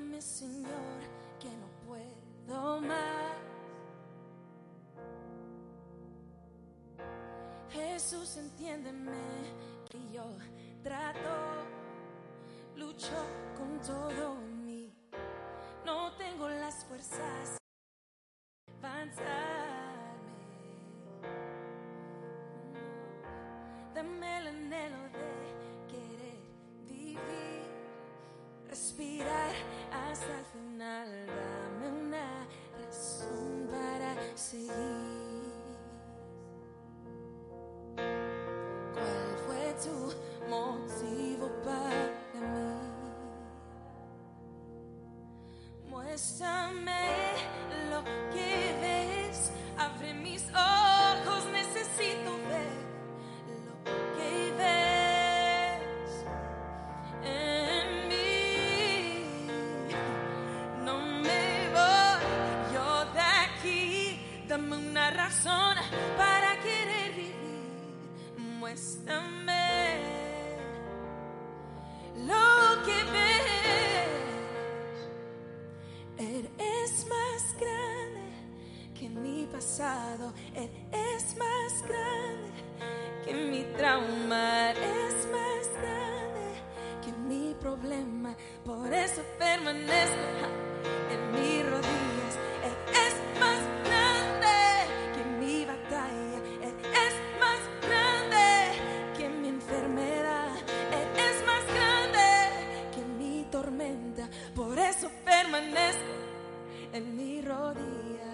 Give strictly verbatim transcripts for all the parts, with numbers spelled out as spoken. mi Señor, que no puedo más. Jesús, entiéndeme, que yo trato, lucho con todo en mí. No tengo las fuerzas para avanzarme. Dame el anhelo de querer vivir, respirar hasta el final. Dame una razón para seguir. Motivo para mí, muéstrame lo que ves, abre mis ojos, necesito ver lo que ves en mí. No me voy yo de aquí, dame una razón para querer vivir, muéstrame lo que ves. Él es más grande que mi pasado, Él es más grande que mi trauma, Él es más grande que mi problema. Por eso permanezco en mis rodillas. Él es más grande que mi batalla, Él es más grande que mi enfermedad. Por eso permanezco en mis rodillas.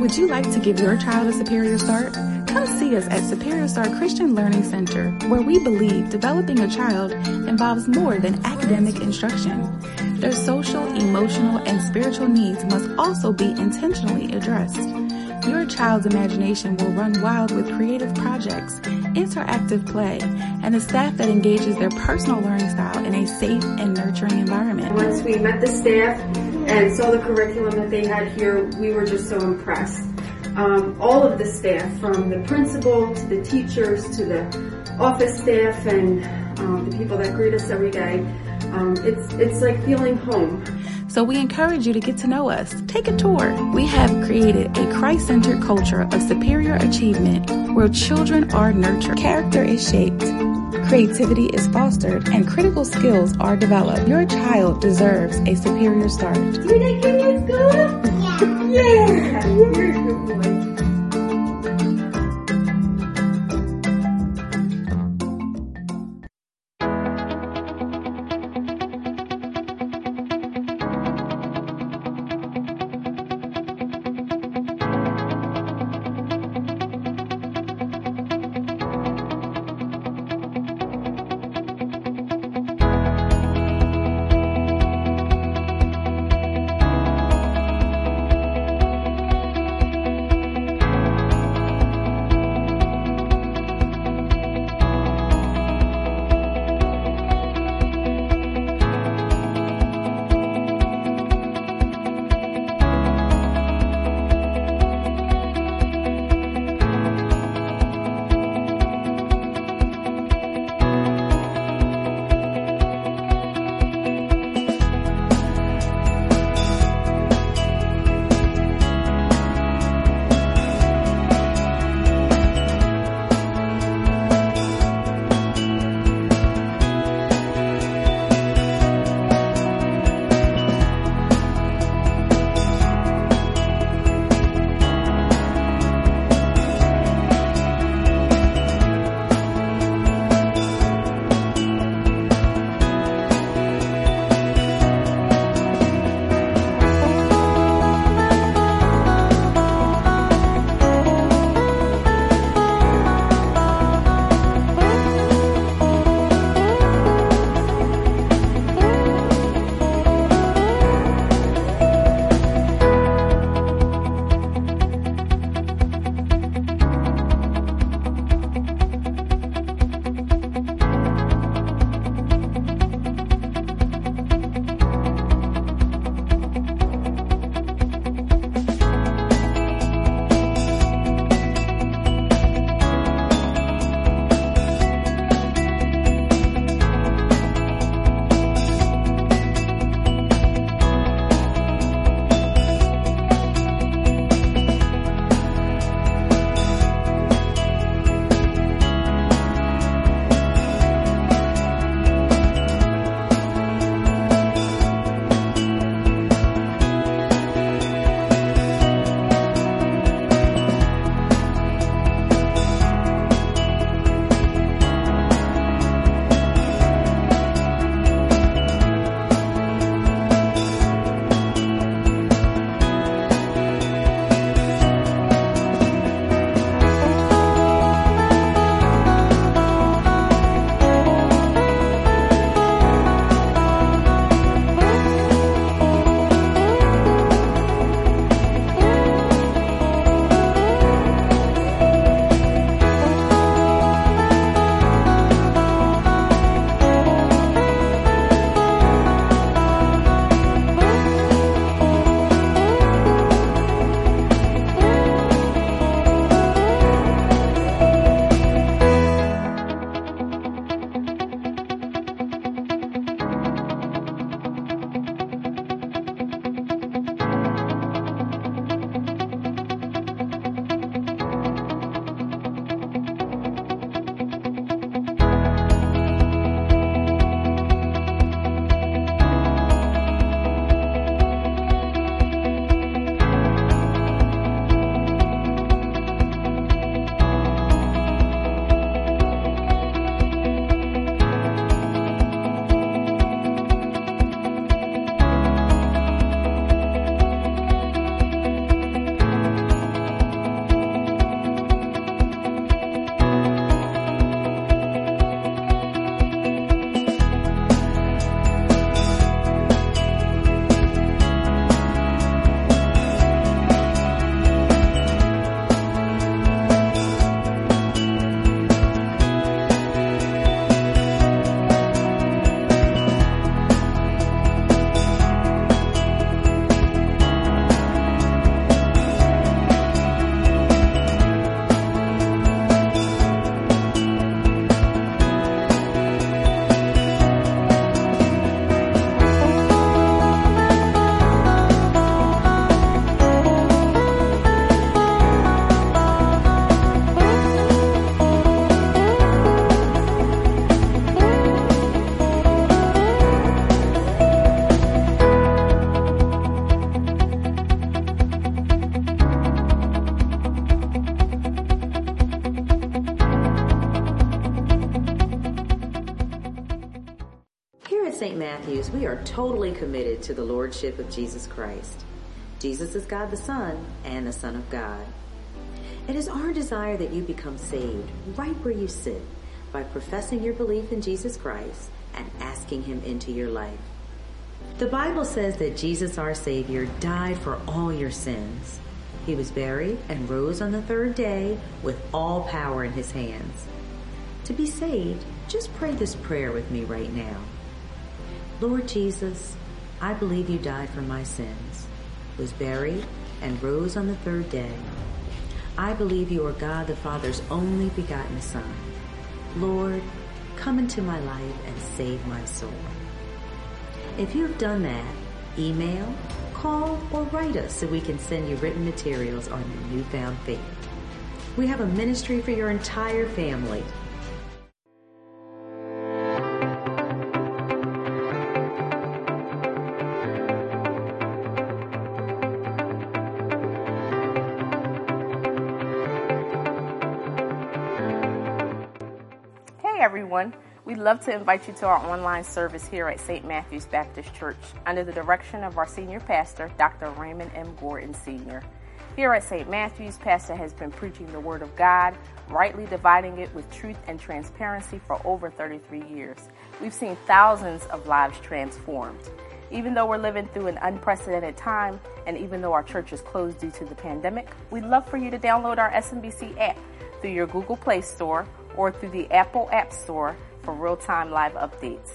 Would you like to give your child a superior start? Come see us at Superior Start Christian Learning Center, where we believe developing a child involves more than academic instruction. Their social, emotional, and spiritual needs must also be intentionally addressed. Your child's imagination will run wild with creative projects, interactive play, and a staff that engages their personal learning style in a safe and nurturing environment. Once we met the staff and saw the curriculum that they had here, we were just so impressed. Um, all of the staff, from the principal to the teachers to the office staff and um, the people that greet us every day, um, it's, it's like feeling home. So we encourage you to get to know us. Take a tour. We have created a Christ-centered culture of superior achievement where children are nurtured, character is shaped, creativity is fostered, and critical skills are developed. Your child deserves a superior start. Did they get you school? Yeah. Yeah. You're a good boy. Saint Matthew's, we are totally committed to the Lordship of Jesus Christ. Jesus is God the Son and the Son of God. It is our desire that you become saved right where you sit by professing your belief in Jesus Christ and asking Him into your life. The Bible says that Jesus, our Savior, died for all your sins. He was buried and rose on the third day with all power in His hands. To be saved, just pray this prayer with me right now. Lord Jesus, I believe you died for my sins, was buried, and rose on the third day. I believe you are God the Father's only begotten Son. Lord, come into my life and save my soul. If you've done that, email, call, or write us so we can send you written materials on your newfound faith. We have a ministry for your entire family. We'd love to invite you to our online service here at Saint Matthew's Baptist Church under the direction of our senior pastor, Doctor Raymond M. Gordon Senior Here at Saint Matthew's, Pastor has been preaching the Word of God, rightly dividing it with truth and transparency for over thirty-three years. We've seen thousands of lives transformed. Even though we're living through an unprecedented time, and even though our church is closed due to the pandemic, we'd love for you to download our S N B C app through your Google Play Store or through the Apple App Store for real-time live updates.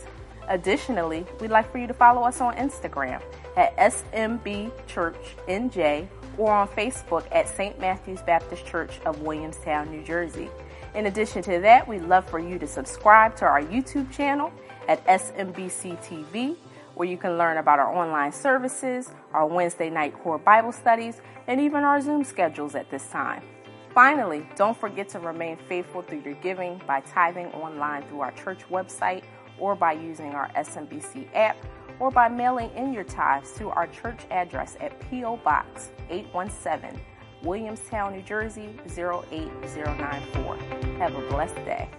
Additionally, we'd like for you to follow us on Instagram at S M B Church N J or on Facebook at Saint Matthew's Baptist Church of Williamstown, New Jersey. In addition to that, we'd love for you to subscribe to our YouTube channel at S M B C T V, where you can learn about our online services, our Wednesday night core Bible studies, and even our Zoom schedules at this time. Finally, don't forget to remain faithful through your giving by tithing online through our church website or by using our S M B C app or by mailing in your tithes to our church address at P O. Box eight one seven, Williamstown, New Jersey zero eight zero nine four. Have a blessed day.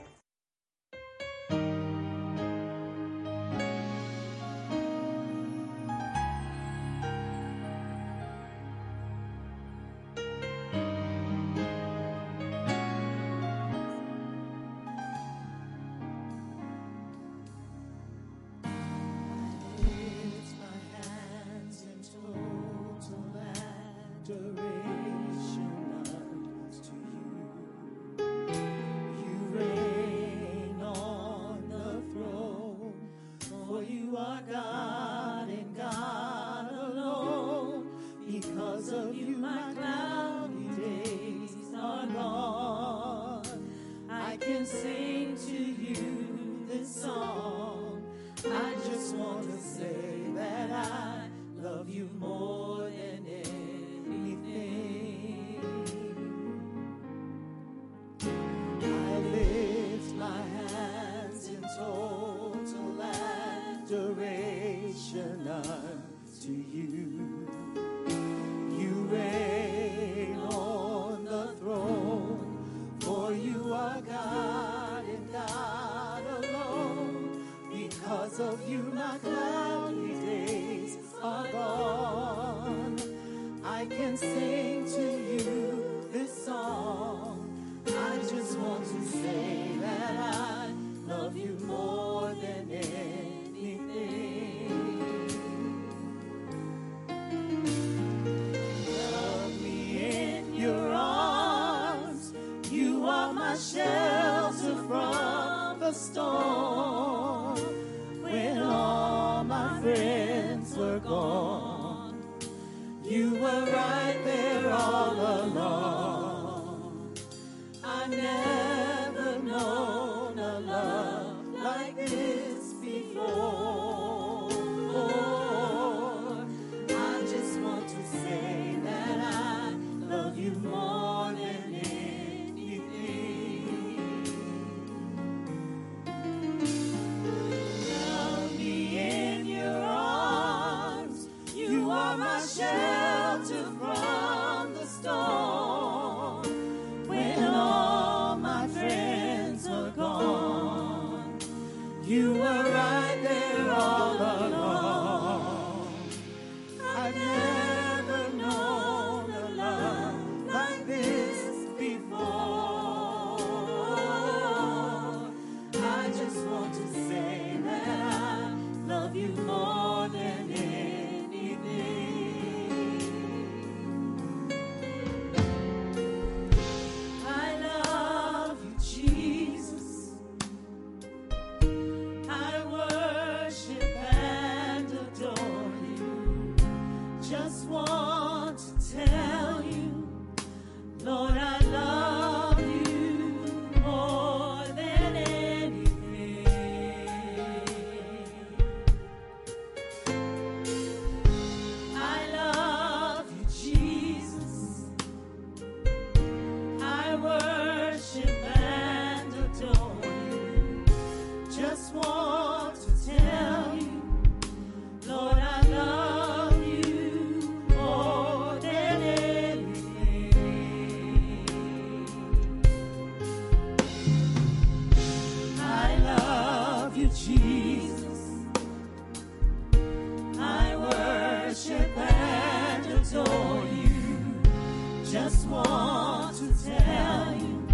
just want to tell you,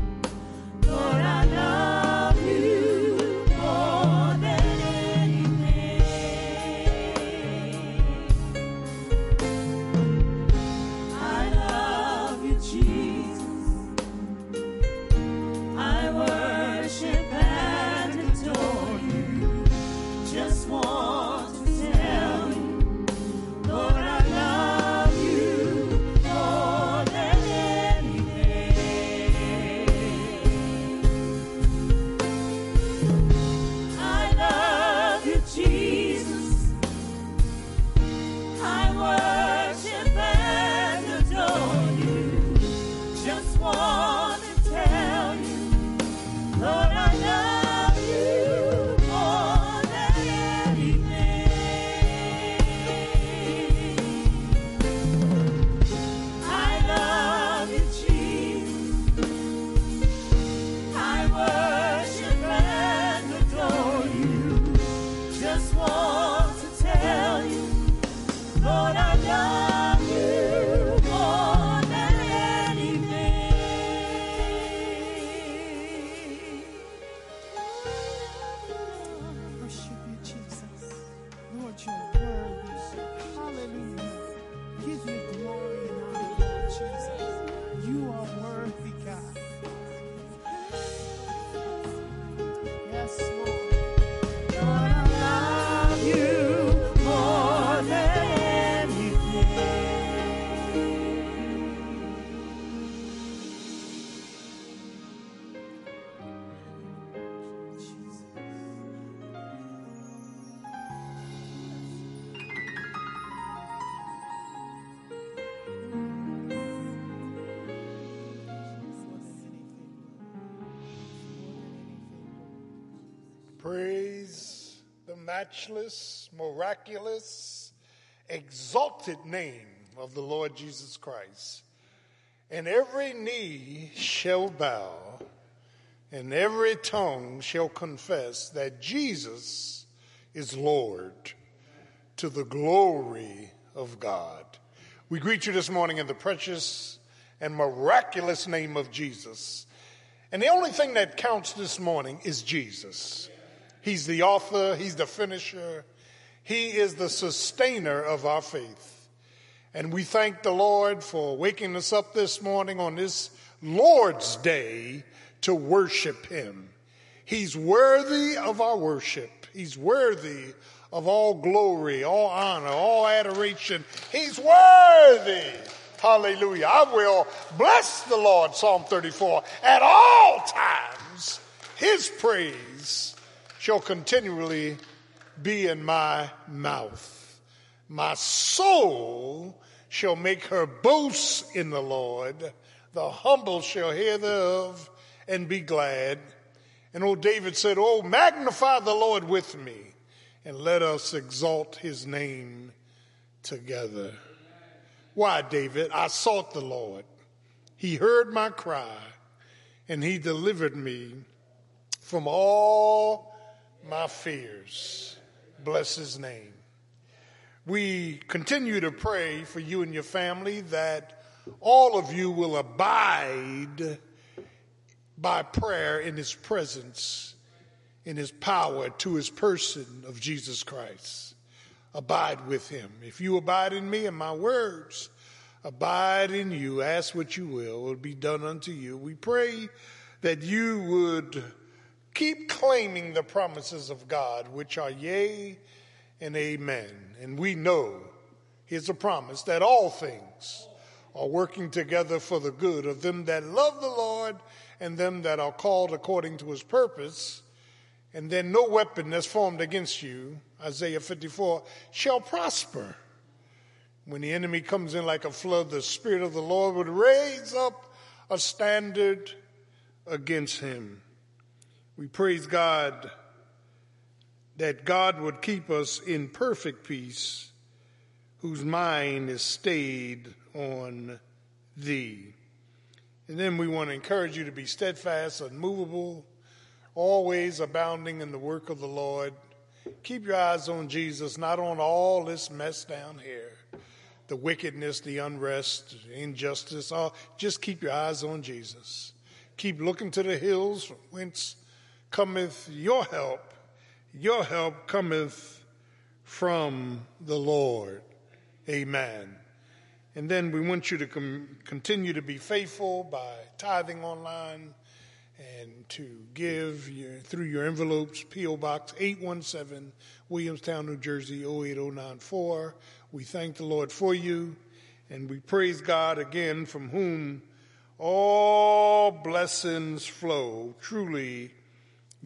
Lord, I love you more than anything. I love you, Jesus. I worship and adore you. Just want praise the matchless, miraculous, exalted name of the Lord Jesus Christ. And every knee shall bow, and every tongue shall confess that Jesus is Lord, to the glory of God. We greet you this morning in the precious and miraculous name of Jesus. And the only thing that counts this morning is Jesus. He's the author, he's the finisher, he is the sustainer of our faith. And we thank the Lord for waking us up this morning on this Lord's Day to worship him. He's worthy of our worship. He's worthy of all glory, all honor, all adoration. He's worthy. Hallelujah. I will bless the Lord, Psalm thirty-four, at all times. His praise shall continually be in my mouth. My soul shall make her boast in the Lord. The humble shall hear thereof and be glad. And old David said, oh, magnify the Lord with me, and let us exalt his name together. Why, David? I sought the Lord. He heard my cry, and he delivered me from all my fears. Bless his name. We continue to pray for you and your family that all of you will abide by prayer in his presence, in his power, to his person of Jesus Christ. Abide with him. If you abide in me and my words abide in you, ask what you will, it will be done unto you. We pray that you would keep claiming the promises of God, which are yea and amen. And we know, here's a promise, that all things are working together for the good of them that love the Lord and them that are called according to his purpose. And then no weapon that's formed against you, Isaiah fifty-four, shall prosper. When the enemy comes in like a flood, the Spirit of the Lord would raise up a standard against him. We praise God that God would keep us in perfect peace, whose mind is stayed on thee. And then we want to encourage you to be steadfast, unmovable, always abounding in the work of the Lord. Keep your eyes on Jesus, not on all this mess down here. the wickedness, the unrest, injustice, all, just keep your eyes on Jesus. Keep looking to the hills from whence cometh your help. Your help cometh from the Lord. Amen. And then we want you to com- continue to be faithful by tithing online and to give your, through your envelopes, P O Box eight one seven, Williamstown, New Jersey, oh eight oh nine four. We thank the Lord for you, and we praise God again, from whom all blessings flow. Truly,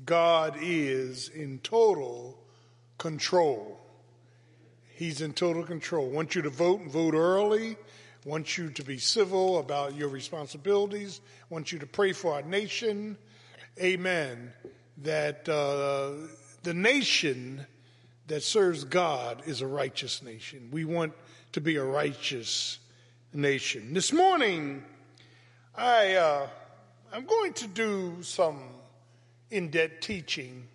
God is in total control. He's in total control. I want you to vote and vote early. I want you to be civil about your responsibilities. I want you to pray for our nation. Amen. That uh, the nation that serves God is a righteous nation. We want to be a righteous nation. This morning, I, uh, I'm going to do some in-depth teaching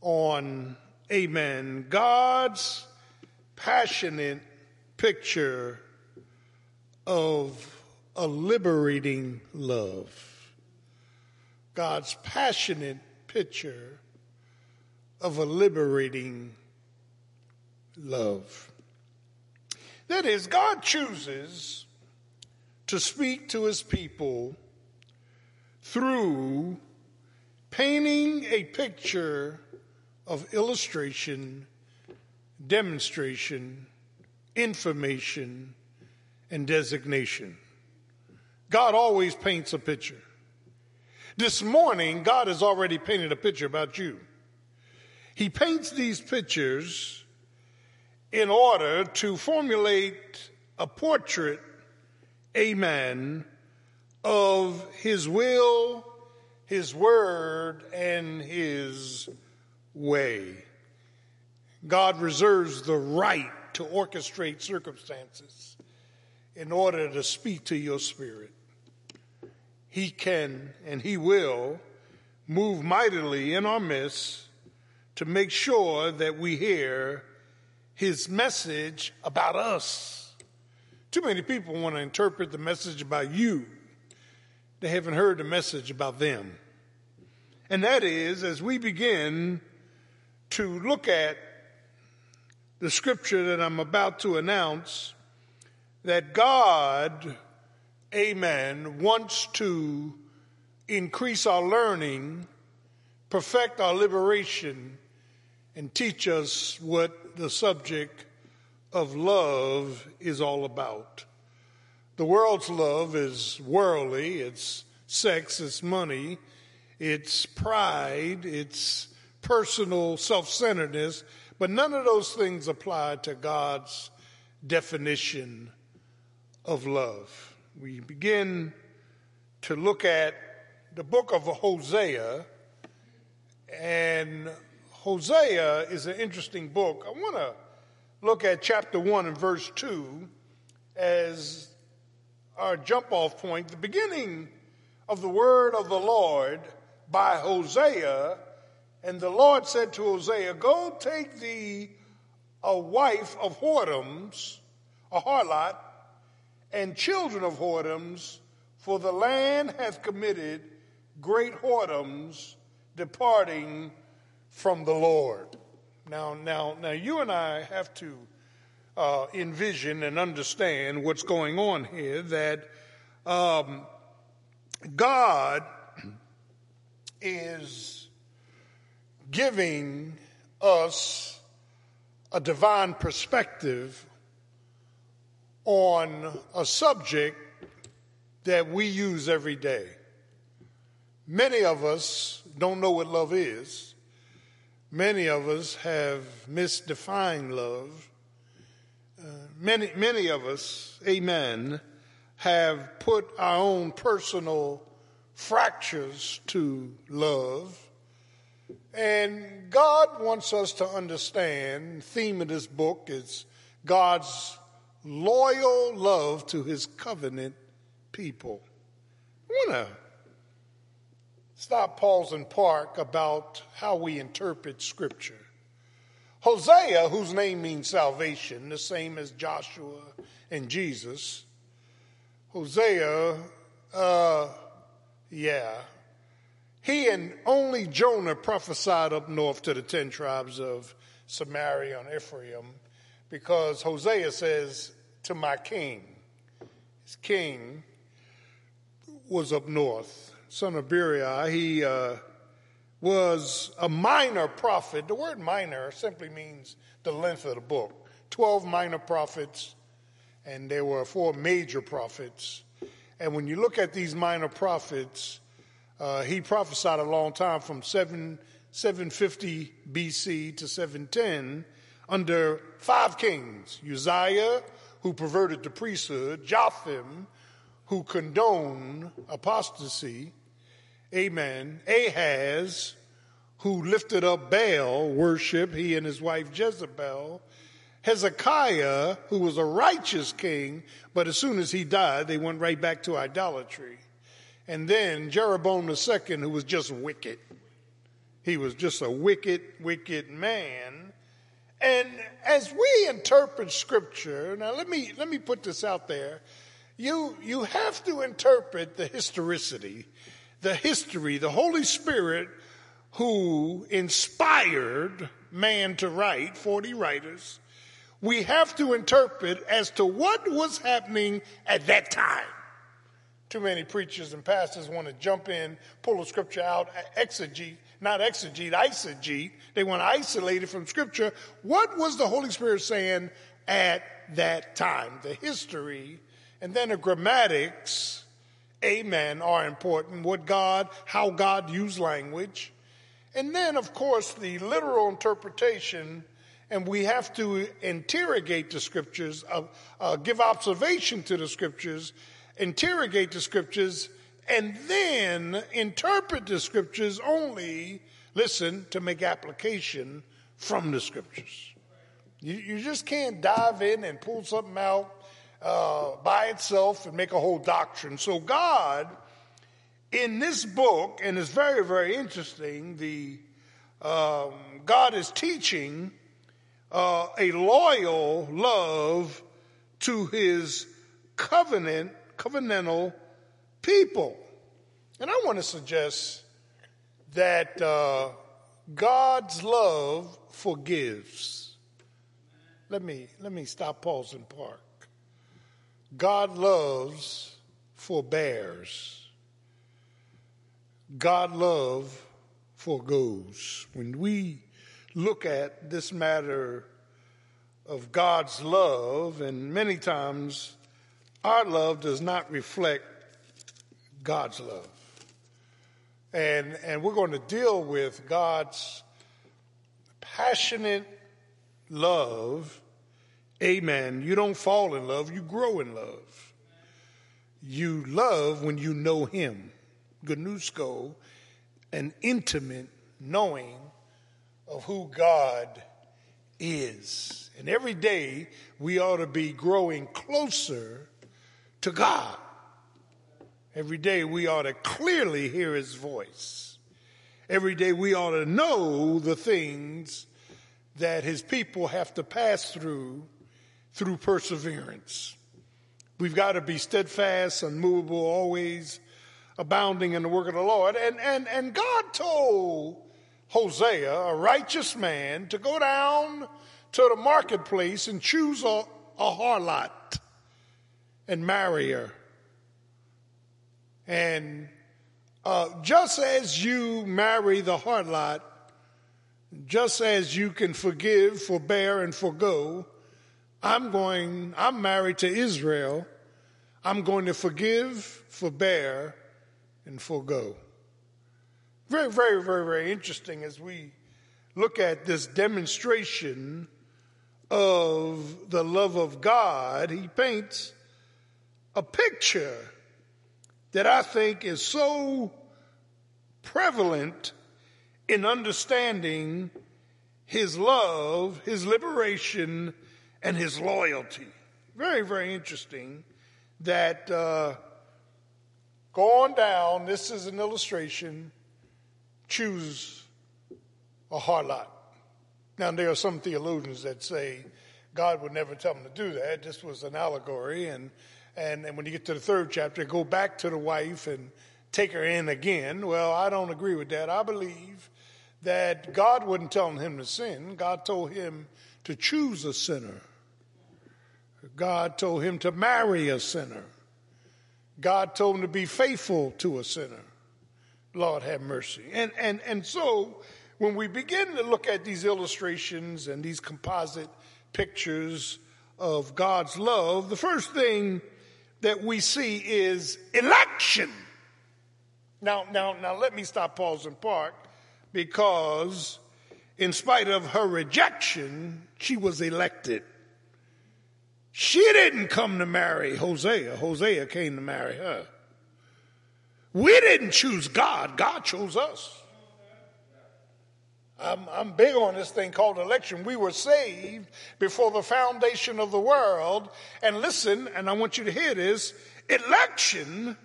on, amen, God's passionate picture of a liberating love. God's passionate picture of a liberating love. That is, God chooses to speak to his people through painting a picture of illustration, demonstration, information, and designation. God always paints a picture. This morning, God has already painted a picture about you. He paints these pictures in order to formulate a portrait, amen, of his will, his word, and his way. God reserves the right to orchestrate circumstances in order to speak to your spirit. He can and he will move mightily in our midst to make sure that we hear his message about us. Too many people want to interpret the message about you. They haven't heard the message about them. And that is, as we begin to look at the scripture that I'm about to announce, that God, amen, wants to increase our learning, perfect our liberation, and teach us what the subject of love is all about. The world's love is worldly, it's sex, it's money, it's pride, it's personal self-centeredness, but none of those things apply to God's definition of love. We begin to look at the book of Hosea, and Hosea is an interesting book. I want to look at chapter one and verse two as our jump-off point. The beginning of the word of the Lord by Hosea, and the Lord said to Hosea, "Go take thee a wife of whoredoms, a harlot, and children of whoredoms, for the land hath committed great whoredoms, departing from the Lord." Now, now, now, you and I have to uh, envision and understand what's going on here. That um, God is giving us a divine perspective on a subject that we use every day. Many of us don't know what love is. Many of us have misdefined love. Uh, many, many of us, amen, have put our own personal fractures to love. And God wants us to understand, the theme of this book is God's loyal love to his covenant people. I want to stop, pause, and park about how we interpret scripture. Hosea, whose name means salvation, the same as Joshua and Jesus. Hosea, uh, yeah. He and only Jonah prophesied up north to the ten tribes of Samaria and Ephraim, because Hosea says, to my king. His king was up north, son of Beeri. He uh, was a minor prophet. The word minor simply means the length of the book. Twelve minor prophets, and there were four major prophets. And when you look at these minor prophets, Uh, he prophesied a long time, from seven fifty B C to seven ten, under five kings: Uzziah, who perverted the priesthood; Jotham, who condoned apostasy; amen, Ahaz, who lifted up Baal worship, he and his wife Jezebel; Hezekiah, who was a righteous king, but as soon as he died, they went right back to idolatry. And then Jeroboam the Second, who was just wicked. He was just a wicked, wicked man. And as we interpret Scripture, now let me let me put this out there. You, you have to interpret the historicity, the history, the Holy Spirit who inspired man to write, forty writers. We have to interpret as to what was happening at that time. Too many preachers and pastors want to jump in, pull a scripture out, exegete, not exegete, eisegete. They want to isolate it from Scripture. What was the Holy Spirit saying at that time? The history and then the grammatics, amen, are important. What God, how God used language. And then, of course, the literal interpretation. And we have to interrogate the Scriptures, uh, uh, give observation to the Scriptures, interrogate the Scriptures, and then interpret the Scriptures only, listen, to make application from the Scriptures. You, you just can't dive in and pull something out uh, by itself and make a whole doctrine. So God, in this book, and it's very, very interesting, the um, God is teaching uh, a loyal love to his covenant covenantal people. And I want to suggest that uh, God's love forgives. Let me, let me stop, pause, and park. God loves forbears. God love forgoes. When we look at this matter of God's love, and many times our love does not reflect God's love. And, and we're going to deal with God's passionate love. Amen. You don't fall in love. You grow in love. You love when you know him. Gnusko, an intimate knowing of who God is. And every day we ought to be growing closer to God. Every day we ought to clearly hear his voice. Every day we ought to know the things that his people have to pass through, through perseverance. We've got to be steadfast, unmovable, always abounding in the work of the Lord. And, and, and God told Hosea, a righteous man, to go down to the marketplace and choose a, a harlot and marry her. And uh, just as you marry the harlot, just as you can forgive, forbear, and forgo, I'm going, I'm married to Israel. I'm going to forgive, forbear, and forgo. Very, very, very, very interesting as we look at this demonstration of the love of God. He paints a picture that I think is so prevalent in understanding his love, his liberation, and his loyalty. Very, very interesting that uh, going down, this is an illustration, choose a harlot. Now, there are some theologians that say God would never tell them to do that. This was an allegory. And, and, and when you get to the third chapter, go back to the wife and take her in again. Well, I don't agree with that. I believe that God wasn't telling him to sin. God told him to choose a sinner. God told him to marry a sinner. God told him to be faithful to a sinner. Lord have mercy. And and and so when we begin to look at these illustrations and these composite pictures of God's love, the first thing that we see is election. Now, now, now let me stop, pause, and park, because in spite of her rejection, she was elected. She didn't come to marry Hosea. Hosea came to marry her. We didn't choose God. God chose us. I'm, I'm big on this thing called election. We were saved before the foundation of the world. And listen, and I want you to hear this, election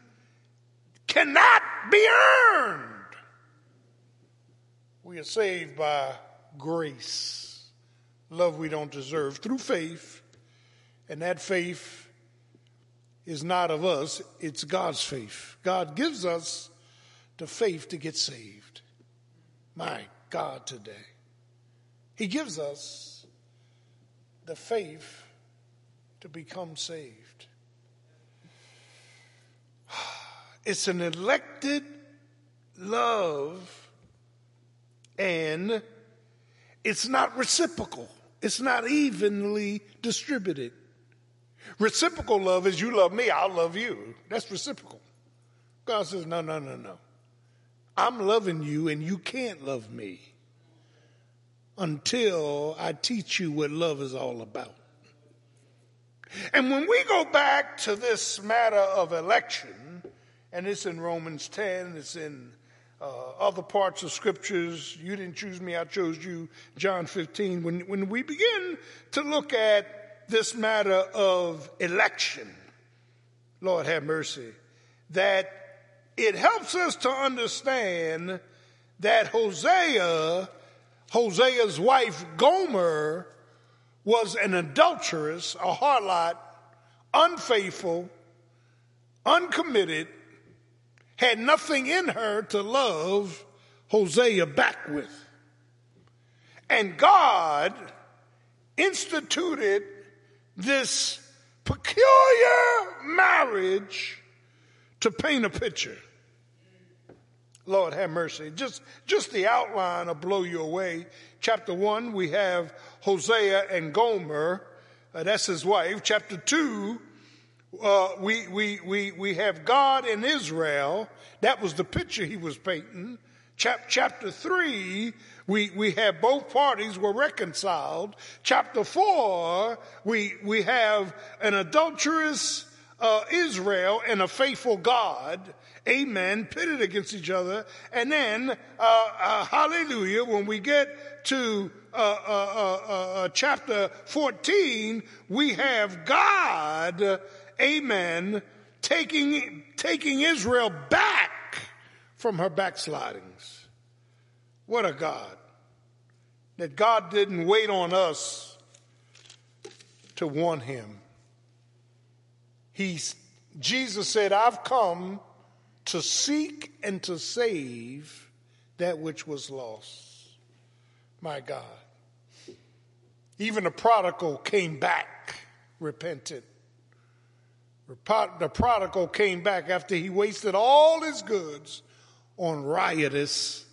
cannot be earned. We are saved by grace, love we don't deserve, through faith. And that faith is not of us, it's God's faith. God gives us the faith to get saved. My God, today. He gives us the faith to become saved. It's an elected love, and it's not reciprocal. It's not evenly distributed. Reciprocal love is you love me, I'll love you. That's reciprocal. God says, no, no, no, no. I'm loving you and you can't love me until I teach you what love is all about. And when we go back to this matter of election, and it's in Romans ten, it's in uh, other parts of scriptures, you didn't choose me, I chose you, John fifteen. When, when we begin to look at this matter of election, Lord have mercy, that it helps us to understand that Hosea, Hosea's wife Gomer, was an adulteress, a harlot, unfaithful, uncommitted, had nothing in her to love Hosea back with. And God instituted this peculiar marriage to paint a picture. Lord have mercy. Just, just the outline will blow you away. Chapter one, we have Hosea and Gomer. Uh, that's his wife. Chapter two, uh, we, we, we, we have God and Israel. That was the picture he was painting. Chap- chapter three, we, we have both parties were reconciled. Chapter four, we, we have an adulterous Uh, Israel and a faithful God, amen, pitted against each other. And then, uh, uh, hallelujah, when we get to uh, uh, uh, uh, chapter fourteen, we have God, uh, amen, taking, taking Israel back from her backslidings. What a God. That God didn't wait on us to want him. He, Jesus said, I've come to seek and to save that which was lost. My God. Even the prodigal came back, repentant. The prodigal came back after he wasted all his goods on riotous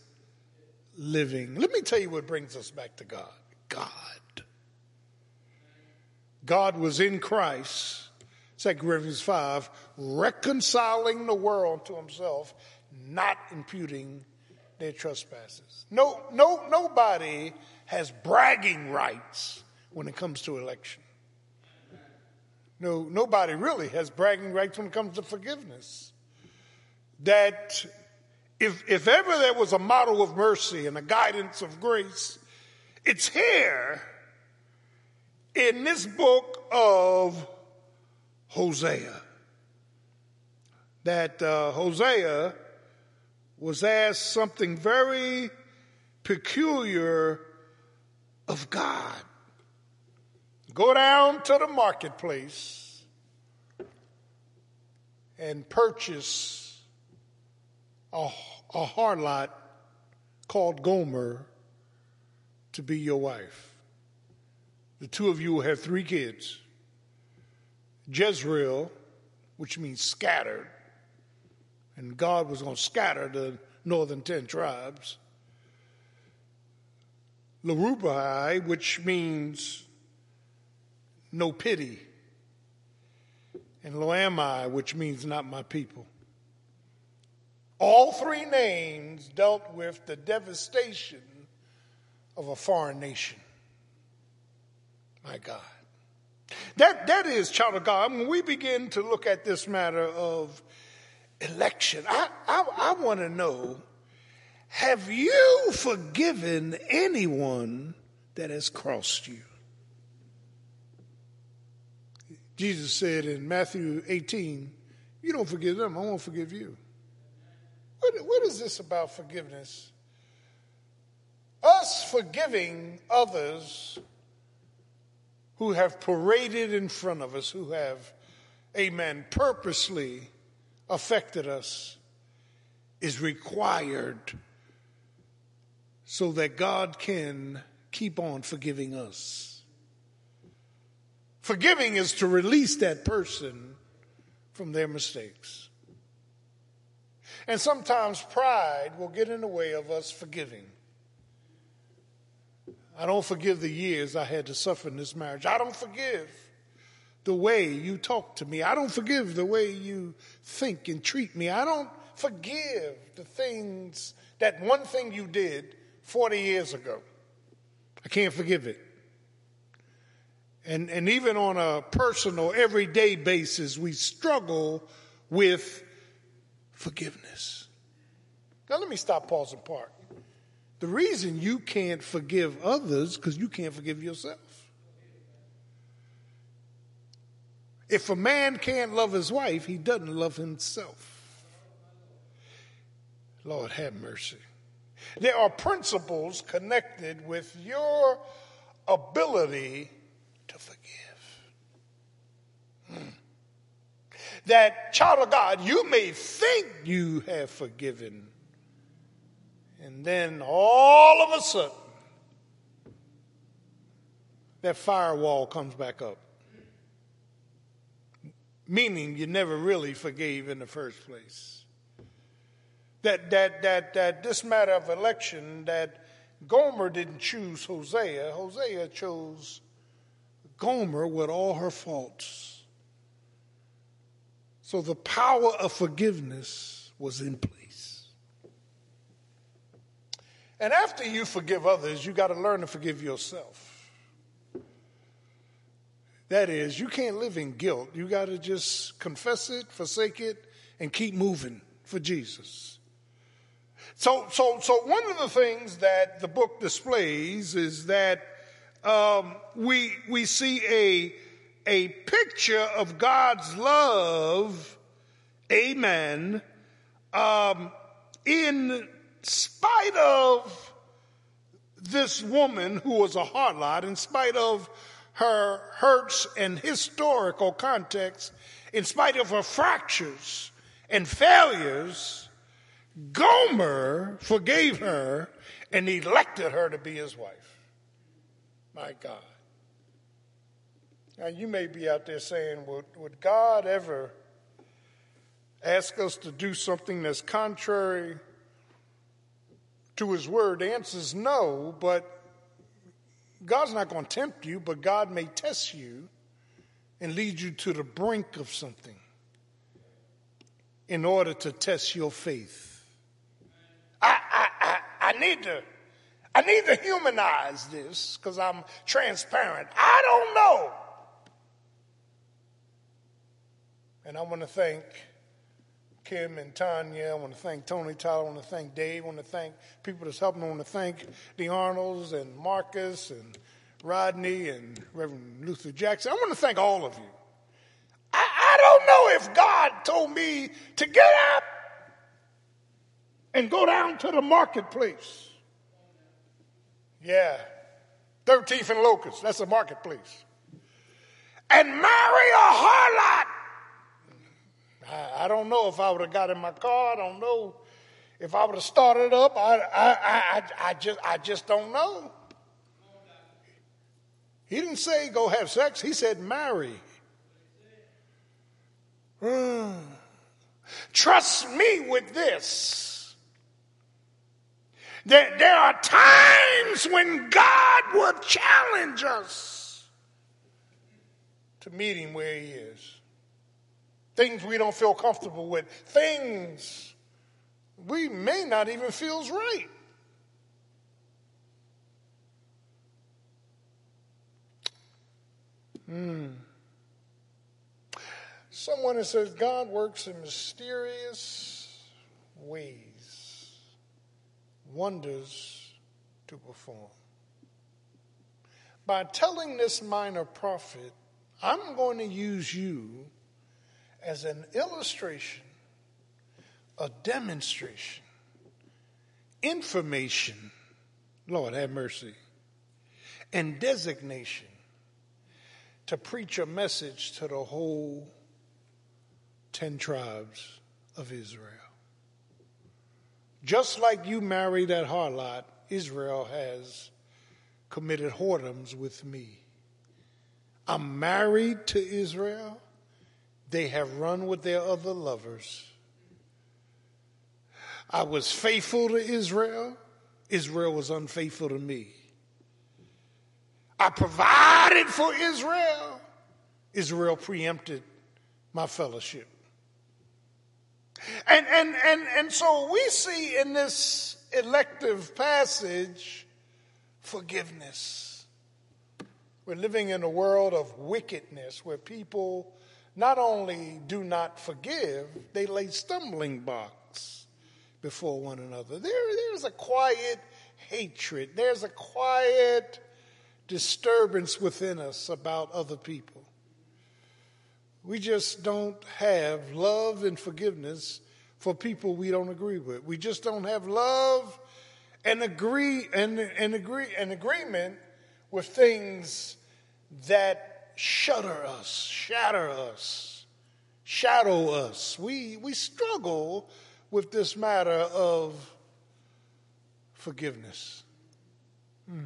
living. Let me tell you what brings us back to God. God. God was in Christ. Second Corinthians five, reconciling the world to himself, not imputing their trespasses. No, no, nobody has bragging rights when it comes to election. No, nobody really has bragging rights when it comes to forgiveness. That if, if ever there was a model of mercy and a guidance of grace, it's here in this book of Hosea, that uh, Hosea was asked something very peculiar of God. Go down to the marketplace and purchase a, a harlot called Gomer to be your wife. The two of you will have three kids. Jezreel, which means scattered, and God was going to scatter the northern ten tribes. Loruhamah, which means no pity. And Loammi, which means not my people. All three names dealt with the devastation of a foreign nation. My God. That, that is, child of God, when we begin to look at this matter of election, I, I, I want to know, have you forgiven anyone that has crossed you? Jesus said in Matthew eighteen, you don't forgive them, I won't forgive you. What, what is this about forgiveness? Us forgiving others who have paraded in front of us, who have, amen, purposely affected us, is required so that God can keep on forgiving us. Forgiving is to release that person from their mistakes. And sometimes pride will get in the way of us forgiving. I don't forgive the years I had to suffer in this marriage. I don't forgive the way you talk to me. I don't forgive the way you think and treat me. I don't forgive the things, that one thing you did forty years ago. I can't forgive it. And, and even on a personal, everyday basis, we struggle with forgiveness. Now let me stop, pause, and park. The reason you can't forgive others because you can't forgive yourself. If a man can't love his wife, he doesn't love himself. Lord, have mercy. There are principles connected with your ability to forgive. Hmm. That, child of God, you may think you have forgiven, and then all of a sudden, that firewall comes back up. Meaning you never really forgave in the first place. That, that, that, that this matter of election, that Gomer didn't choose Hosea. Hosea chose Gomer with all her faults. So the power of forgiveness was in place. And after you forgive others, you got to learn to forgive yourself. That is, you can't live in guilt. You got to just confess it, forsake it, and keep moving for Jesus. So, so, so one of the things that the book displays is that um, we we see a a picture of God's love, amen, um, in. In spite of this woman who was a harlot, in spite of her hurts and historical context, in spite of her fractures and failures, Gomer forgave her and elected her to be his wife. My God. Now you may be out there saying, would, would God ever ask us to do something that's contrary to his word? The answer is no, but God's not going to tempt you, but God may test you and lead you to the brink of something in order to test your faith. I I I, I need to I need to humanize this because I'm transparent. I don't know. And I want to thank Kim and Tanya, I want to thank Tony Tyler, I want to thank Dave, I want to thank people that's helping, I want to thank the Arnolds and Marcus and Rodney and Reverend Luther Jackson. I want to thank all of you. I, I don't know if God told me to get up and go down to the marketplace. Yeah, Dirt thief and locusts, that's the marketplace. And marry a harlot. I, I don't know if I would have got in my car. I don't know if I would have started up. I, I, I, I, just, I just don't know. He didn't say go have sex. He said marry. Mm. Trust me with this. There, there are times when God will challenge us to meet him where he is. Things we don't feel comfortable with. Things we may not even feel is right. Hmm. Someone that says God works in mysterious ways. Wonders to perform. By telling this minor prophet, I'm going to use you as an illustration, a demonstration, information, Lord have mercy, and designation to preach a message to the whole ten tribes of Israel. Just like you marry that harlot, Israel has committed whoredoms with me. I'm married to Israel. They have run with their other lovers. I was faithful to Israel. Israel was unfaithful to me. I provided for Israel. Israel preempted my fellowship. And, and and and so we see in this elective passage forgiveness. We're living in a world of wickedness where people not only do not forgive, they lay stumbling blocks before one another. There, there's a quiet hatred. There's a quiet disturbance within us about other people. We just don't have love and forgiveness for people we don't agree with. We just don't have love and agree and, and agree and agreement with things that shudder us, shatter us, shadow us. We we struggle with this matter of forgiveness. Hmm.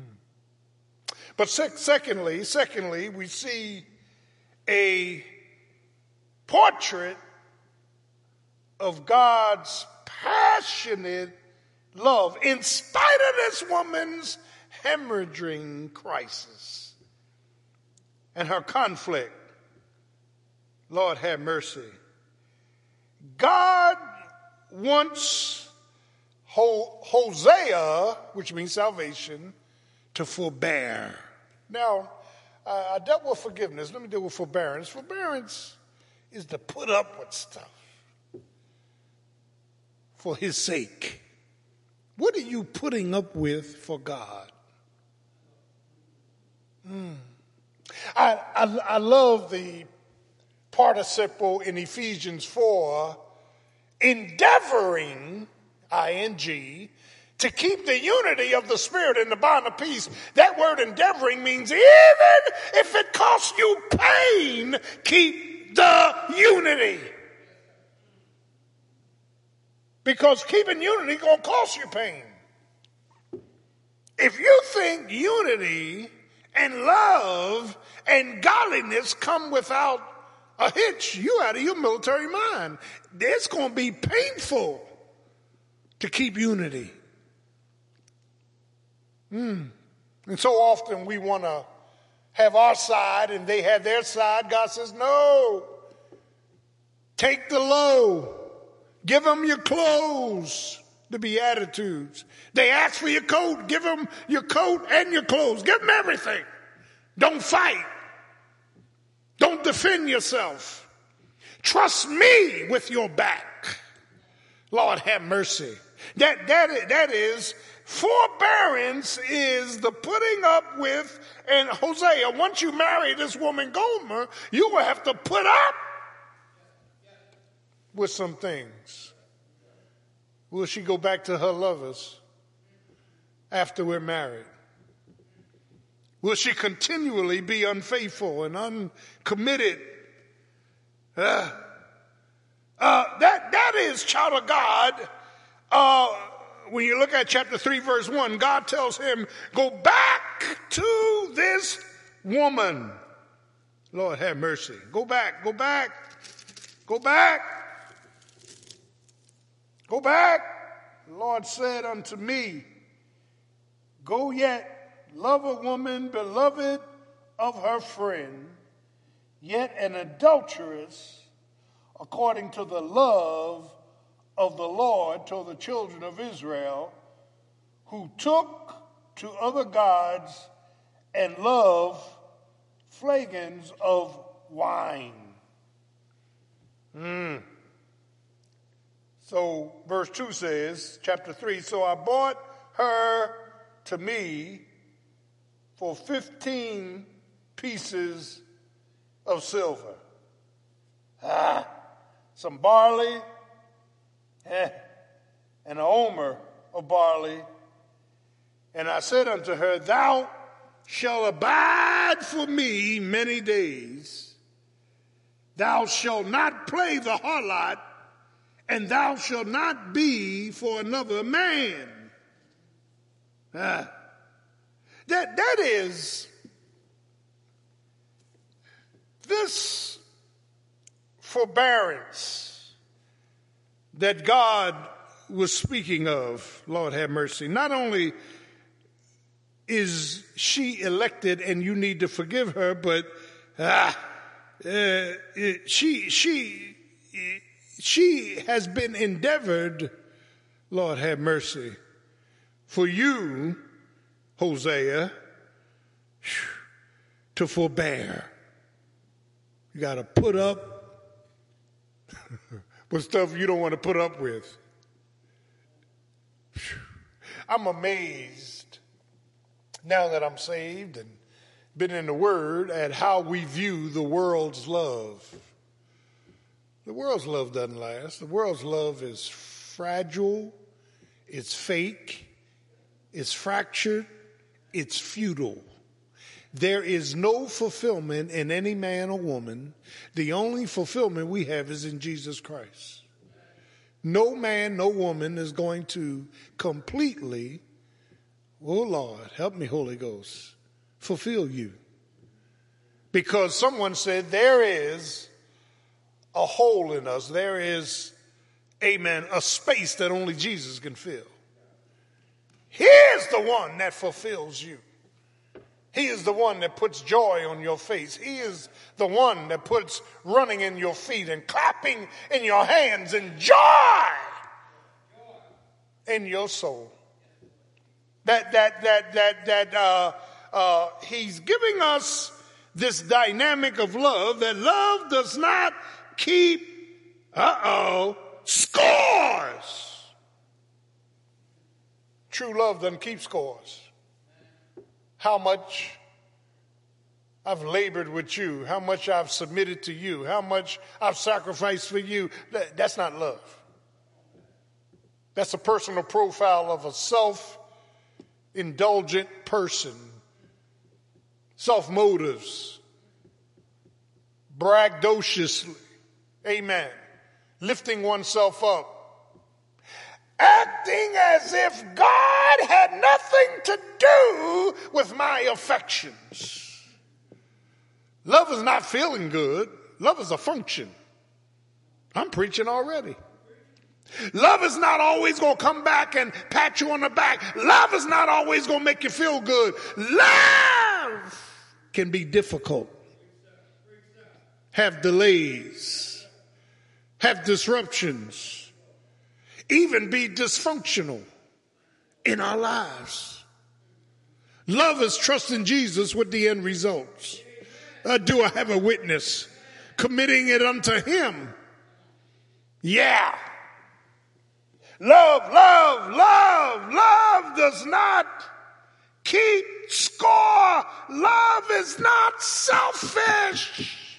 But sec- secondly, secondly, we see a portrait of God's passionate love in spite of this woman's hemorrhaging crisis and her conflict. Lord have mercy. God wants Ho- Hosea, which means salvation, to forbear. Now, uh, I dealt with forgiveness. Let me deal with forbearance. Forbearance is to put up with stuff for his sake. What are you putting up with for God? Mm. I, I I love the participle in Ephesians four, endeavoring, I N G, to keep the unity of the Spirit in the bond of peace. That word endeavoring means even if it costs you pain, keep the unity. Because keeping unity is going to cost you pain. If you think unity and love and godliness come without a hitch, you out of your military mind. It's going to be painful to keep unity. Mm. And so often we want to have our side and they have their side. God says, no. Take the low. Give them your clothes, the Beatitudes. They ask for your coat. Give them your coat and your clothes. Give them everything. Don't fight. Don't defend yourself. Trust me with your back. Lord have mercy. That, that, that is... Forbearance is the putting up with, and Hosea, once you marry this woman Gomer, you will have to put up with some things. Will she go back to her lovers after we're married? Will she continually be unfaithful and uncommitted? Uh, uh, that, that is, child of God, uh, when you look at chapter three, verse one, God tells him, go back to this woman. Lord, have mercy. Go back, go back, go back, go back. The Lord said unto me, go yet. Love a woman, beloved of her friend, yet an adulteress, according to the love of the Lord toward the children of Israel, who took to other gods and loved flagons of wine. Mm. So verse two says, chapter three, so I bought her to me for fifteen pieces of silver. Ah, some barley eh, and an omer of barley. And I said unto her, thou shalt abide for me many days. Thou shalt not play the harlot, and thou shalt not be for another man. Ah. That, that is, this forbearance that God was speaking of, Lord have mercy, not only is she elected and you need to forgive her, but ah, uh, she, she, she has been endeavored, Lord have mercy, for you, Hosea, to forbear. You got to put up with stuff you don't want to put up with. I'm amazed now that I'm saved and been in the Word at how we view the world's love. The world's love doesn't last. The world's love is fragile. It's fake. It's fractured. It's futile. There is no fulfillment in any man or woman. The only fulfillment we have is in Jesus Christ. No man, no woman is going to completely, oh Lord, help me, Holy Ghost, fulfill you. Because someone said there is a hole in us. There is, amen, a space that only Jesus can fill. He is the one that fulfills you. He is the one that puts joy on your face. He is the one that puts running in your feet and clapping in your hands and joy in your soul. That, that, that, that, that, uh, uh, he's giving us this dynamic of love, that love does not keep, uh-oh, scores. True love doesn't keep scores. How much I've labored with you, how much I've submitted to you, how much I've sacrificed for you, that, that's not love. That's a personal profile of a self-indulgent person, self-motives, braggadociously, amen, lifting oneself up, acting as if God had nothing to do with my affections. Love is not feeling good. Love is a function. I'm preaching already. Love is not always going to come back and pat you on the back. Love is not always going to make you feel good. Love can be difficult, have delays, have disruptions, even be dysfunctional in our lives. Love is trusting Jesus with the end results. Uh, do I have a witness? Committing it unto him. Yeah. Love, love, love, love does not keep score. Love is not selfish.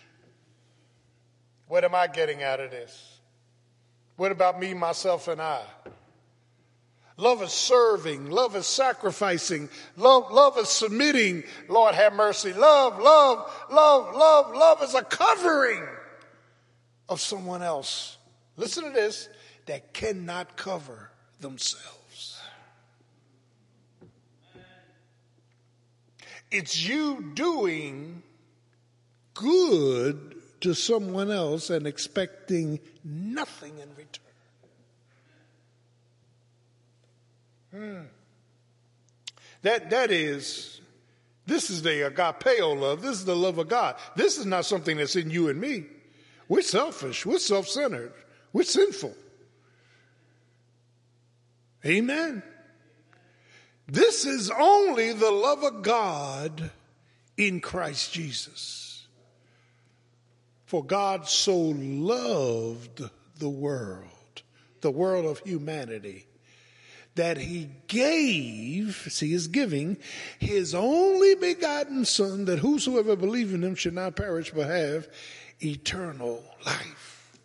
What am I getting out of this? What about me, myself, and I? Love is serving. Love is sacrificing. Love, love is submitting. Lord, have mercy. Love, love, love, love, love is a covering of someone else. Listen to this, that cannot cover themselves. It's you doing good to someone else and expecting nothing in return. Hmm. That that is, this is the agapeo love. This is the love of God. This is not something that's in you and me. We're selfish. We're self-centered. We're sinful. Amen. This is only the love of God in Christ Jesus. For God so loved the world, the world of humanity, that he gave, see his giving, his only begotten son, that whosoever believes in him should not perish but have eternal life.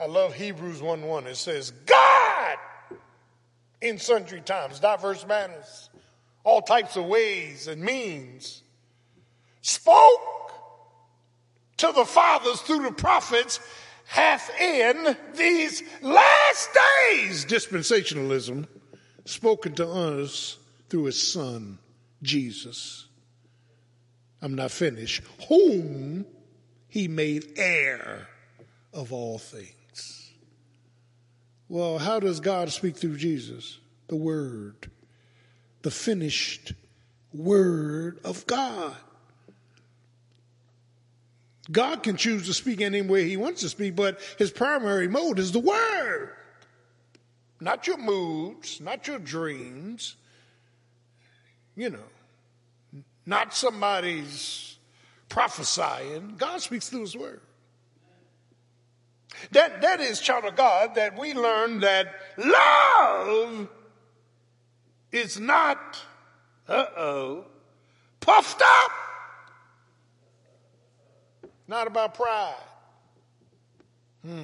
I love Hebrews one one. It says, God in sundry times, diverse manners, all types of ways and means, spoke to the fathers through the prophets, hath in these last days, dispensationalism, spoken to us through his son, Jesus. I'm not finished. Whom he made heir of all things. Well, how does God speak through Jesus? The Word, the finished Word of God. God can choose to speak any way he wants to speak, but his primary mode is the Word. Not your moods, not your dreams, you know, not somebody's prophesying. God speaks through his Word. That, that is, child of God, that we learn that love is not, uh-oh, puffed up. Not about pride. Hmm.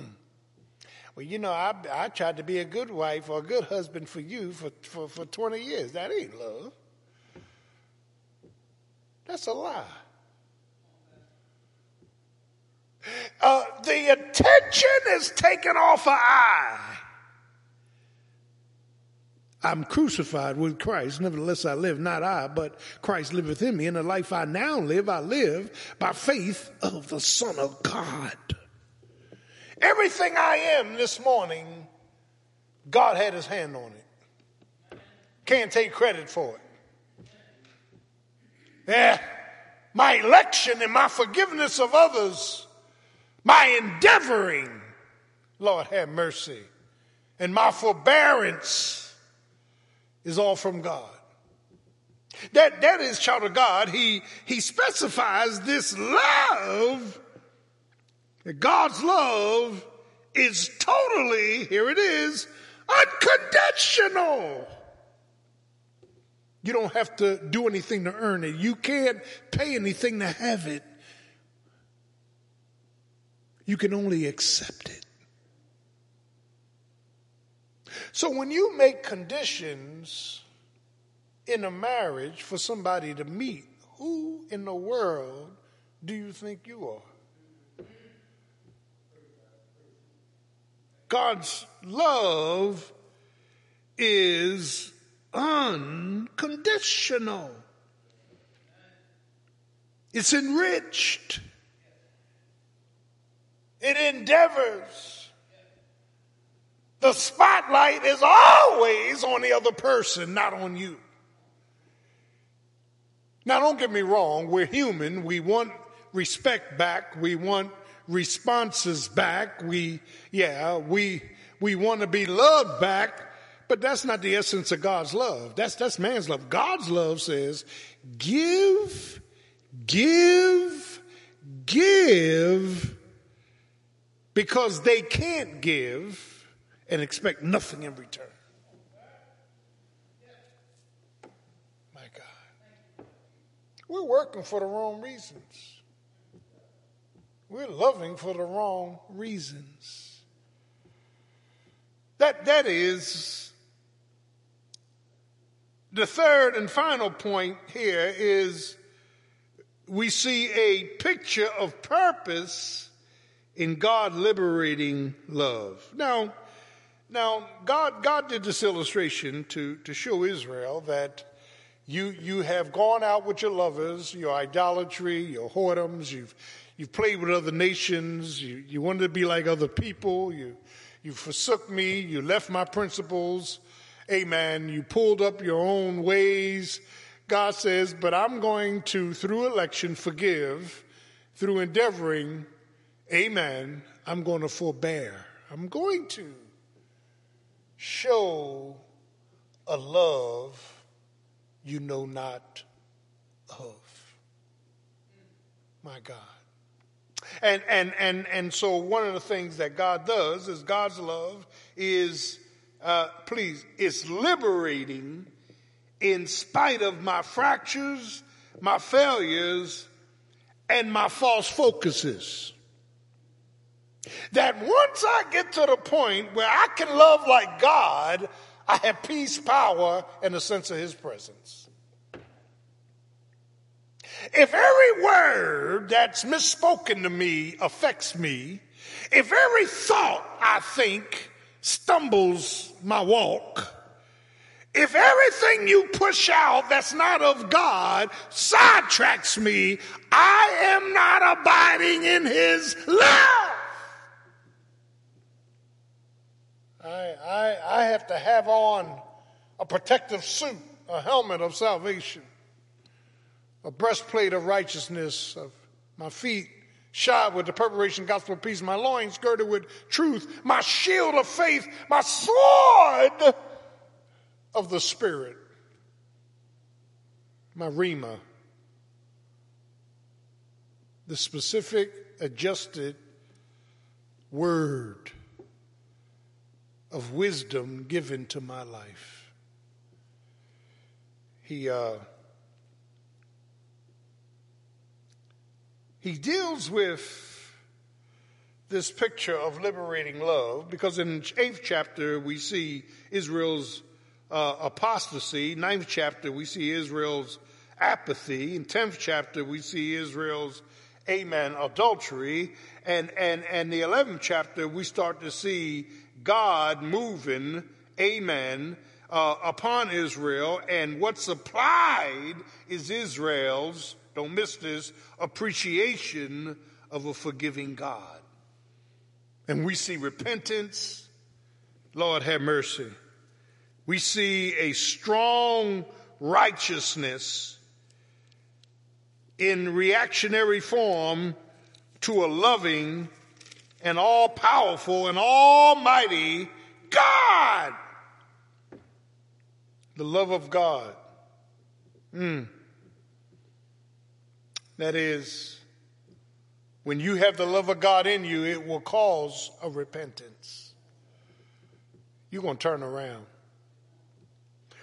Well, you know, I, I tried to be a good wife or a good husband for you for, for, for twenty years. That ain't love. That's a lie. Uh, the attention is taken off of I. I'm crucified with Christ, nevertheless I live, not I, but Christ liveth in me. In the life I now live, I live by faith of the Son of God. Everything I am this morning, God had his hand on it. Can't take credit for it. Yeah, my election and my forgiveness of others, my endeavoring, Lord have mercy, and my forbearance, is all from God. That, that is, child of God, he, he specifies this love, that God's love is totally, here it is, unconditional. You don't have to do anything to earn it. You can't pay anything to have it. You can only accept it. So when you make conditions in a marriage for somebody to meet, who in the world do you think you are? God's love is unconditional. It's enriched. It endeavors. The spotlight is always on the other person, not on you. Now, don't get me wrong. We're human. We want respect back. We want responses back. We, yeah, we we want to be loved back. But that's not the essence of God's love. That's, that's man's love. God's love says, give, give, give, because they can't give and expect nothing in return. My God. We're working for the wrong reasons. We're loving for the wrong reasons. That, that is, the third and final point here is we see a picture of purpose in God liberating love. Now, now God, God did this illustration to, to show Israel that you, you have gone out with your lovers, your idolatry, your whoredoms, you've, you've played with other nations, you, you wanted to be like other people, you, you forsook me, you left my principles, amen, you pulled up your own ways. God says, but I'm going to, through election, forgive, through endeavoring, amen, I'm going to forbear. I'm going to show a love you know not of. My God. And, and, and, and so one of the things that God does is God's love is, uh, please, it's liberating in spite of my fractures, my failures, and my false focuses. That once I get to the point where I can love like God, I have peace, power, and a sense of his presence. If every word that's misspoken to me affects me, if every thought I think stumbles my walk, if everything you push out that's not of God sidetracks me, I am not abiding in his love. I, I, I have to have on a protective suit, a helmet of salvation, a breastplate of righteousness, of my feet shod with the preparation gospel of peace, my loins girded with truth, my shield of faith, my sword of the Spirit, my rhema, the specific adjusted word of wisdom given to my life. He uh, he deals with this picture of liberating love because in the eighth chapter we see Israel's uh, apostasy. Ninth chapter we see Israel's apathy. In tenth chapter we see Israel's amen adultery, and and and the eleventh chapter we start to see God moving, amen, uh, upon Israel, and what's supplied is Israel's, don't miss this, appreciation of a forgiving God. And we see repentance. Lord have mercy. We see a strong righteousness in reactionary form to a loving and all-powerful and almighty God. The love of God. Mm. That is, when you have the love of God in you, it will cause a repentance. You're going to turn around.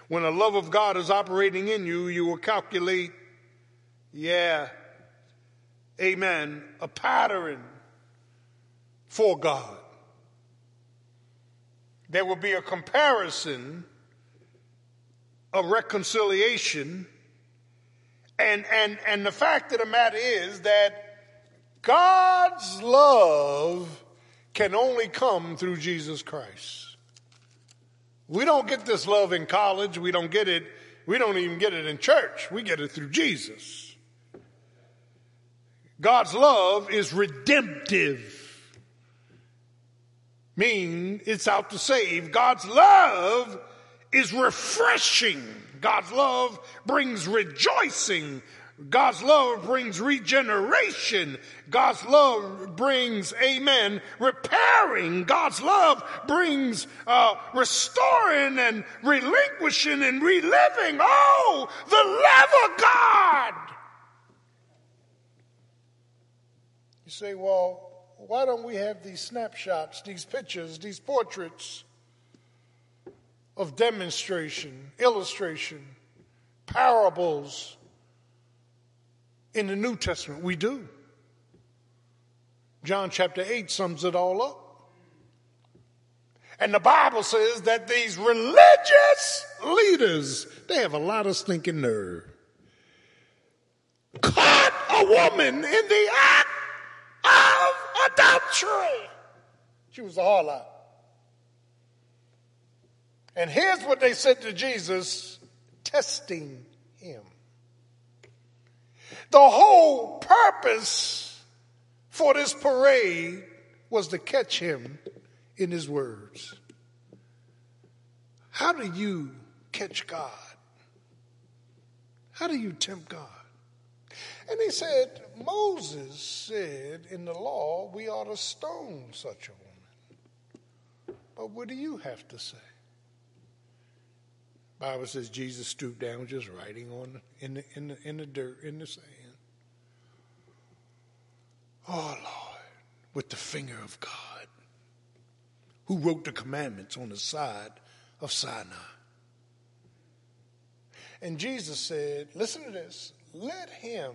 When the love of God is operating in you, you will calculate, yeah, amen, a pattern for God. There will be a comparison, a reconciliation, and, and, and the fact of the matter is that God's love can only come through Jesus Christ. We don't get this love in college. We don't get it. We don't even get it in church. We get it through Jesus. God's love is redemptive. Mean it's out to save. God's love is refreshing. God's love brings rejoicing. God's love brings regeneration. God's love brings, amen, repairing. God's love brings uh, restoring and relinquishing and reliving. Oh, the love of God. You say, well, why don't we have these snapshots, these pictures, these portraits of demonstration, illustration, parables in the New Testament? We do. John chapter eight sums it all up. And the Bible says that these religious leaders, they have a lot of stinking nerve. Caught a woman in the act of adultery. She was a harlot. And here's what they said to Jesus, testing him. The whole purpose for this parade was to catch him in his words. How do you catch God? How do you tempt God? And they said, Moses said in the law, we ought to stone such a woman. But what do you have to say? The Bible says Jesus stooped down, just writing on in the, in the, in the dirt, in the sand. Oh, Lord, with the finger of God, who wrote the commandments on the side of Sinai. And Jesus said, listen to this, let him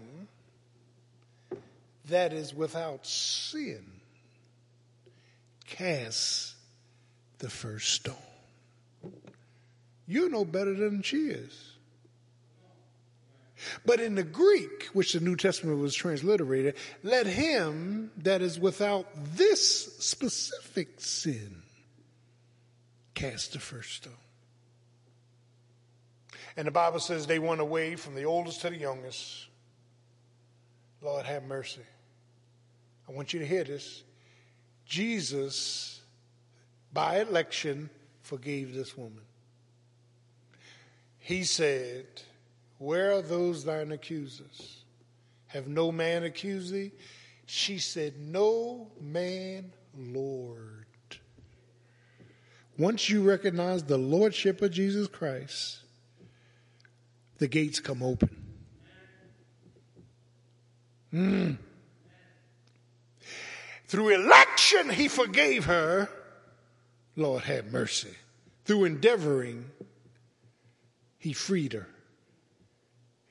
that is without sin cast the first stone. You know better than she is. But in the Greek, which the New Testament was transliterated, let him that is without this specific sin cast the first stone. And the Bible says they went away from the oldest to the youngest. Lord, have mercy. I want you to hear this. Jesus, by election, forgave this woman. He said, where are those thine accusers? Have no man accused thee? She said, no man, Lord. Once you recognize the lordship of Jesus Christ, the gates come open. Mm. Through election, he forgave her. Lord, have mercy. Through endeavoring, he freed her.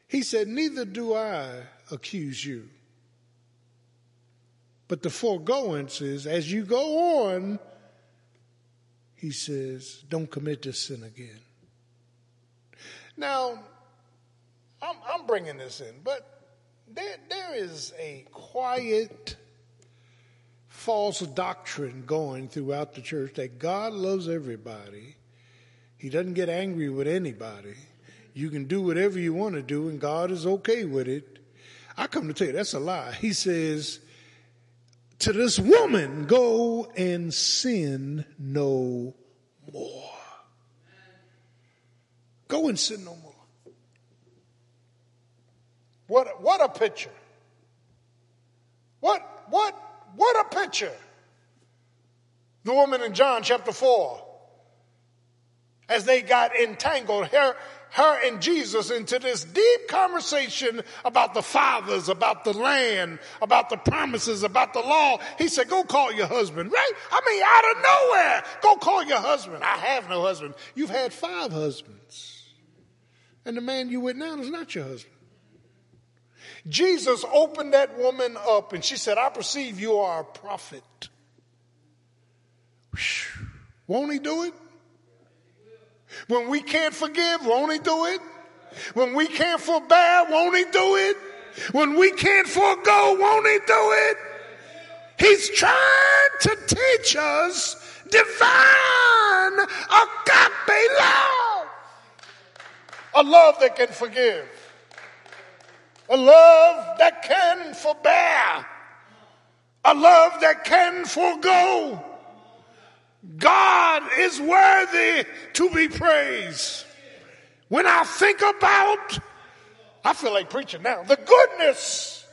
He said, neither do I accuse you. But the foregoance is, as you go on, he says, don't commit this sin again. Now, I'm, I'm bringing this in, but there, there is a quiet, false doctrine going throughout the church that God loves everybody. He doesn't get angry with anybody. You can do whatever you want to do, and God is okay with it. I come to tell you, that's a lie. He says, to this woman, go and sin no more. Go and sin no more. What, what a picture. What, what, what a picture. The woman in John chapter four, as they got entangled, her, her and Jesus, into this deep conversation about the fathers, about the land, about the promises, about the law. He said, go call your husband, right? I mean, out of nowhere, go call your husband. I have no husband. You've had five husbands. And the man you with now is not your husband. Jesus opened that woman up, and she said, I perceive you are a prophet. Whew. Won't he do it? When we can't forgive, won't he do it? When we can't forbear, won't he do it? When we can't forego, won't he do it? He's trying to teach us divine agape love. A love that can forgive. A love that can forbear. A love that can forego. God is worthy to be praised. When I think about, I feel like preaching now, the goodness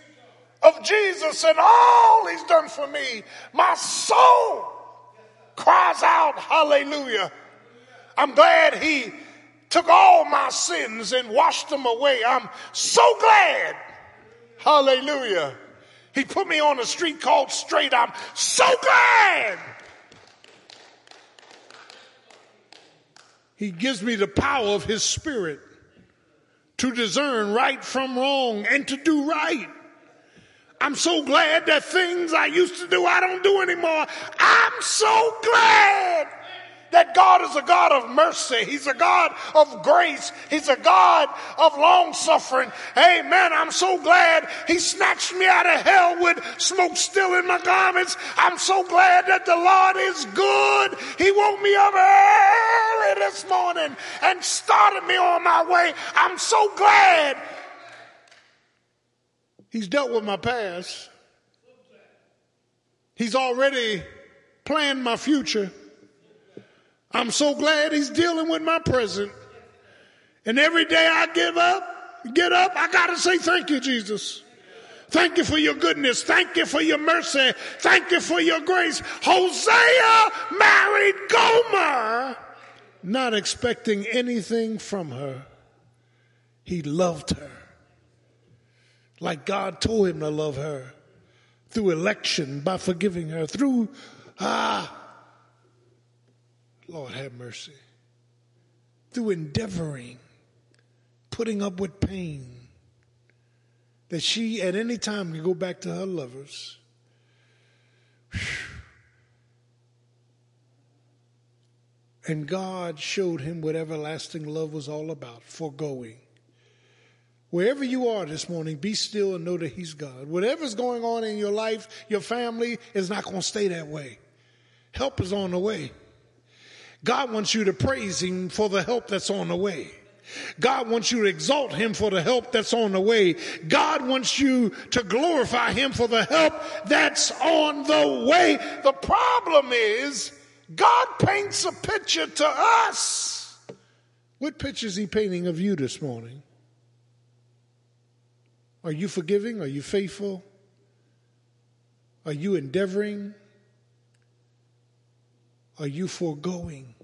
of Jesus and all he's done for me, my soul cries out, hallelujah. I'm glad he took all my sins and washed them away. I'm so glad. Hallelujah. He put me on a street called straight. I'm so glad. He gives me the power of his spirit to discern right from wrong and to do right. I'm so glad that things I used to do, I don't do anymore. I'm so glad that God is a God of mercy. He's a God of grace. He's a God of long suffering. Amen. I'm so glad he snatched me out of hell with smoke still in my garments. I'm so glad that the Lord is good. He woke me up early this morning and started me on my way. I'm so glad he's dealt with my past. He's already planned my future. I'm so glad he's dealing with my present. And every day I give up, get up, I got to say thank you, Jesus. Thank you for your goodness. Thank you for your mercy. Thank you for your grace. Hosea married Gomer, not expecting anything from her. He loved her like God told him to love her, through election, by forgiving her, through, ah, Lord have mercy, through endeavoring, putting up with pain, that she at any time can go back to her lovers. Whew. And God showed him what everlasting love was all about, forgoing. Wherever you are this morning, be still and know that he's God. Whatever's going on in your life, your family, is not going to stay that way. Help is on the way. God wants you to praise him for the help that's on the way. God wants you to exalt him for the help that's on the way. God wants you to glorify him for the help that's on the way. The problem is, God paints a picture to us. What picture is he painting of you this morning? Are you forgiving? Are you faithful? Are you endeavoring? Are you foregoing?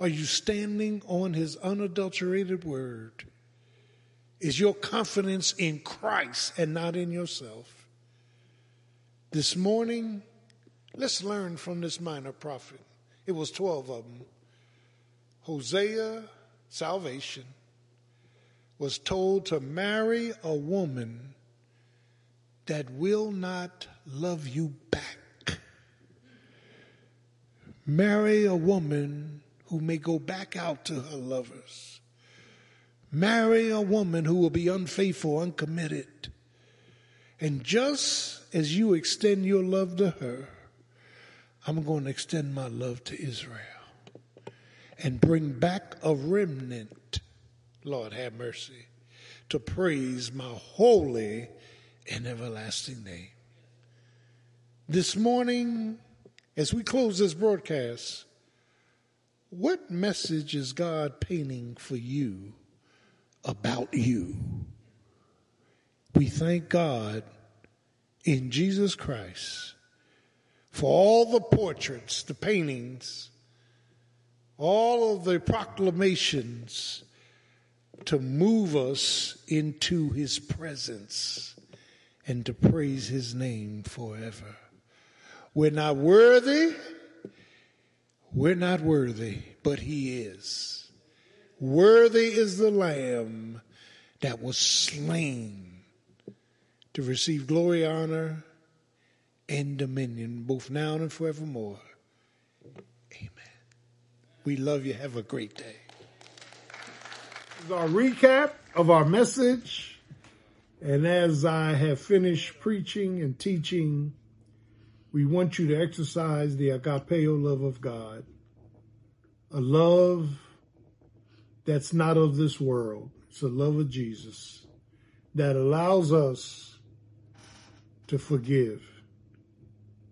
Are you standing on his unadulterated word? Is your confidence in Christ and not in yourself? This morning, let's learn from this minor prophet. It was twelve of them. Hosea, salvation, was told to marry a woman that will not love you back. Marry a woman who may go back out to her lovers. Marry a woman who will be unfaithful, uncommitted. And just as you extend your love to her, I'm going to extend my love to Israel and bring back a remnant, Lord have mercy, to praise my holy and everlasting name. This morning, as we close this broadcast, what message is God painting for you about you? We thank God in Jesus Christ for all the portraits, the paintings, all of the proclamations to move us into his presence and to praise his name forever. We're not worthy. We're not worthy, but he is. Worthy is the Lamb that was slain to receive glory, honor, and dominion, both now and forevermore. Amen. We love you. Have a great day. Our recap of our message, and as I have finished preaching and teaching, we want you to exercise the agapeo love of God, a love that's not of this world. It's a love of Jesus that allows us to forgive,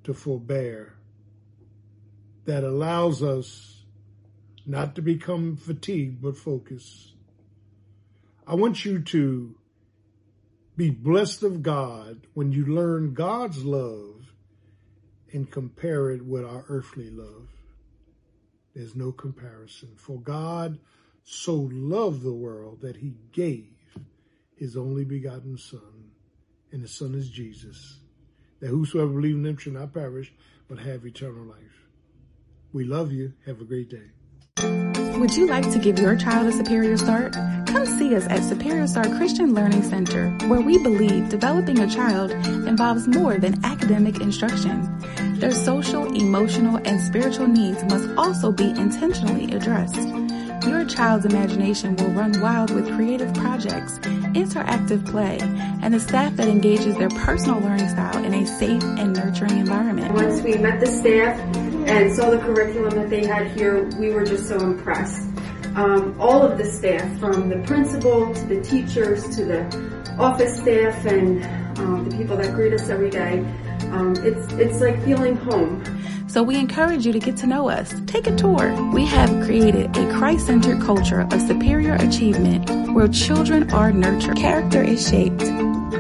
to forbear, that allows us not to become fatigued but focused. I want you to be blessed of God when you learn God's love and compare it with our earthly love. There's no comparison. For God so loved the world that he gave his only begotten Son, and the Son is Jesus, that whosoever believes in him shall not perish, but have eternal life. We love you. Have a great day. Would you like to give your child a superior start? Come see us at Superior Start Christian Learning Center, where we believe developing a child involves more than academic instruction. Their social, emotional, and spiritual needs must also be intentionally addressed. Your child's imagination will run wild with creative projects, interactive play, and a staff that engages their personal learning style in a safe and nurturing environment. Once we met the staff and saw the curriculum that they had here, we were just so impressed. Um, all of the staff, from the principal to the teachers to the office staff and um, the people that greet us every day, um, it's, it's like feeling home. So we encourage you to get to know us. Take a tour. We have created a Christ-centered culture of superior achievement where children are nurtured, character is shaped,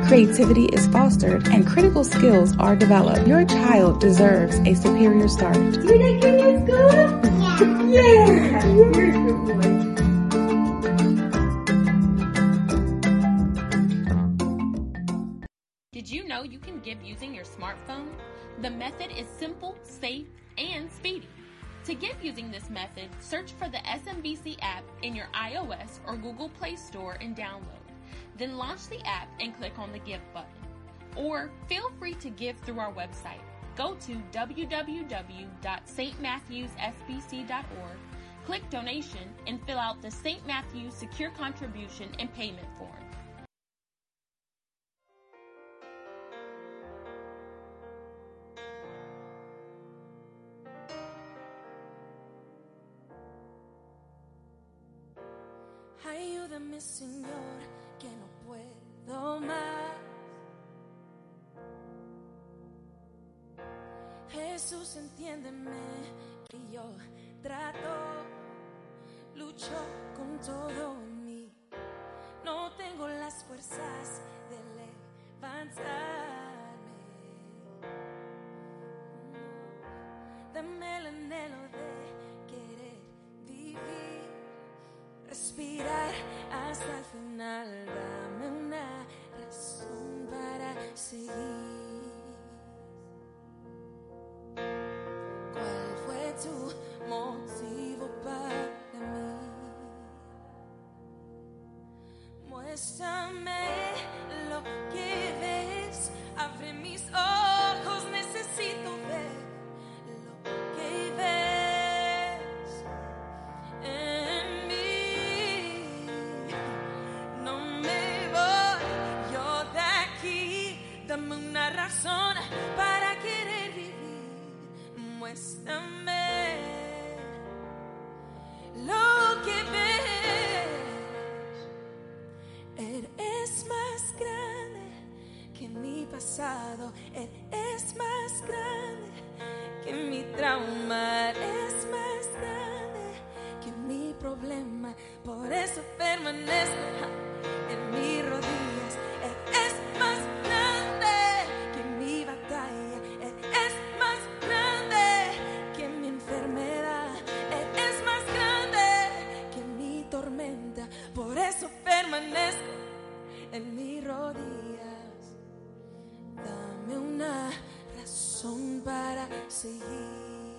creativity is fostered, and critical skills are developed. Your child deserves a superior start. Did I get to school? Yeah. Yeah. You're a good boy. Did you know you can give using your smartphone? The method is simple, safe, and speedy. To give using this method, search for the S M B C app in your iOS or Google Play Store and download. Then launch the app and click on the Give button. Or feel free to give through our website. Go to w w w dot s t matthews s b c dot org, click Donation, and fill out the Saint Matthew's Secure Contribution and Payment form. Mi Señor, que no puedo más. Jesús, entiéndeme, que yo trato, lucho con todo en mí. No tengo las fuerzas de levantarme. Dame el anhelo de querer vivir. Respirar hasta el final, dame una razón para seguir. ¿Cuál fue tu motivo para mí? Muéstrame lo que ves, abre mis ojos, necesito ver lo que ves en mí. Dame una razón para querer vivir. Muéstrame lo que ves. Eres más grande que mi pasado. Eres más grande que mi trauma. Eres más grande que mi problema. Por eso permanezco en mis rodillas. Eres más grande. Por eso permanezco en mis rodillas. Dame una razón para seguir.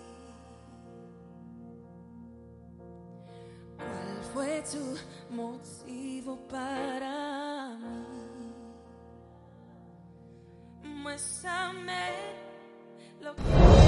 ¿Cuál fue tu motivo para mí? Muéstrame lo que...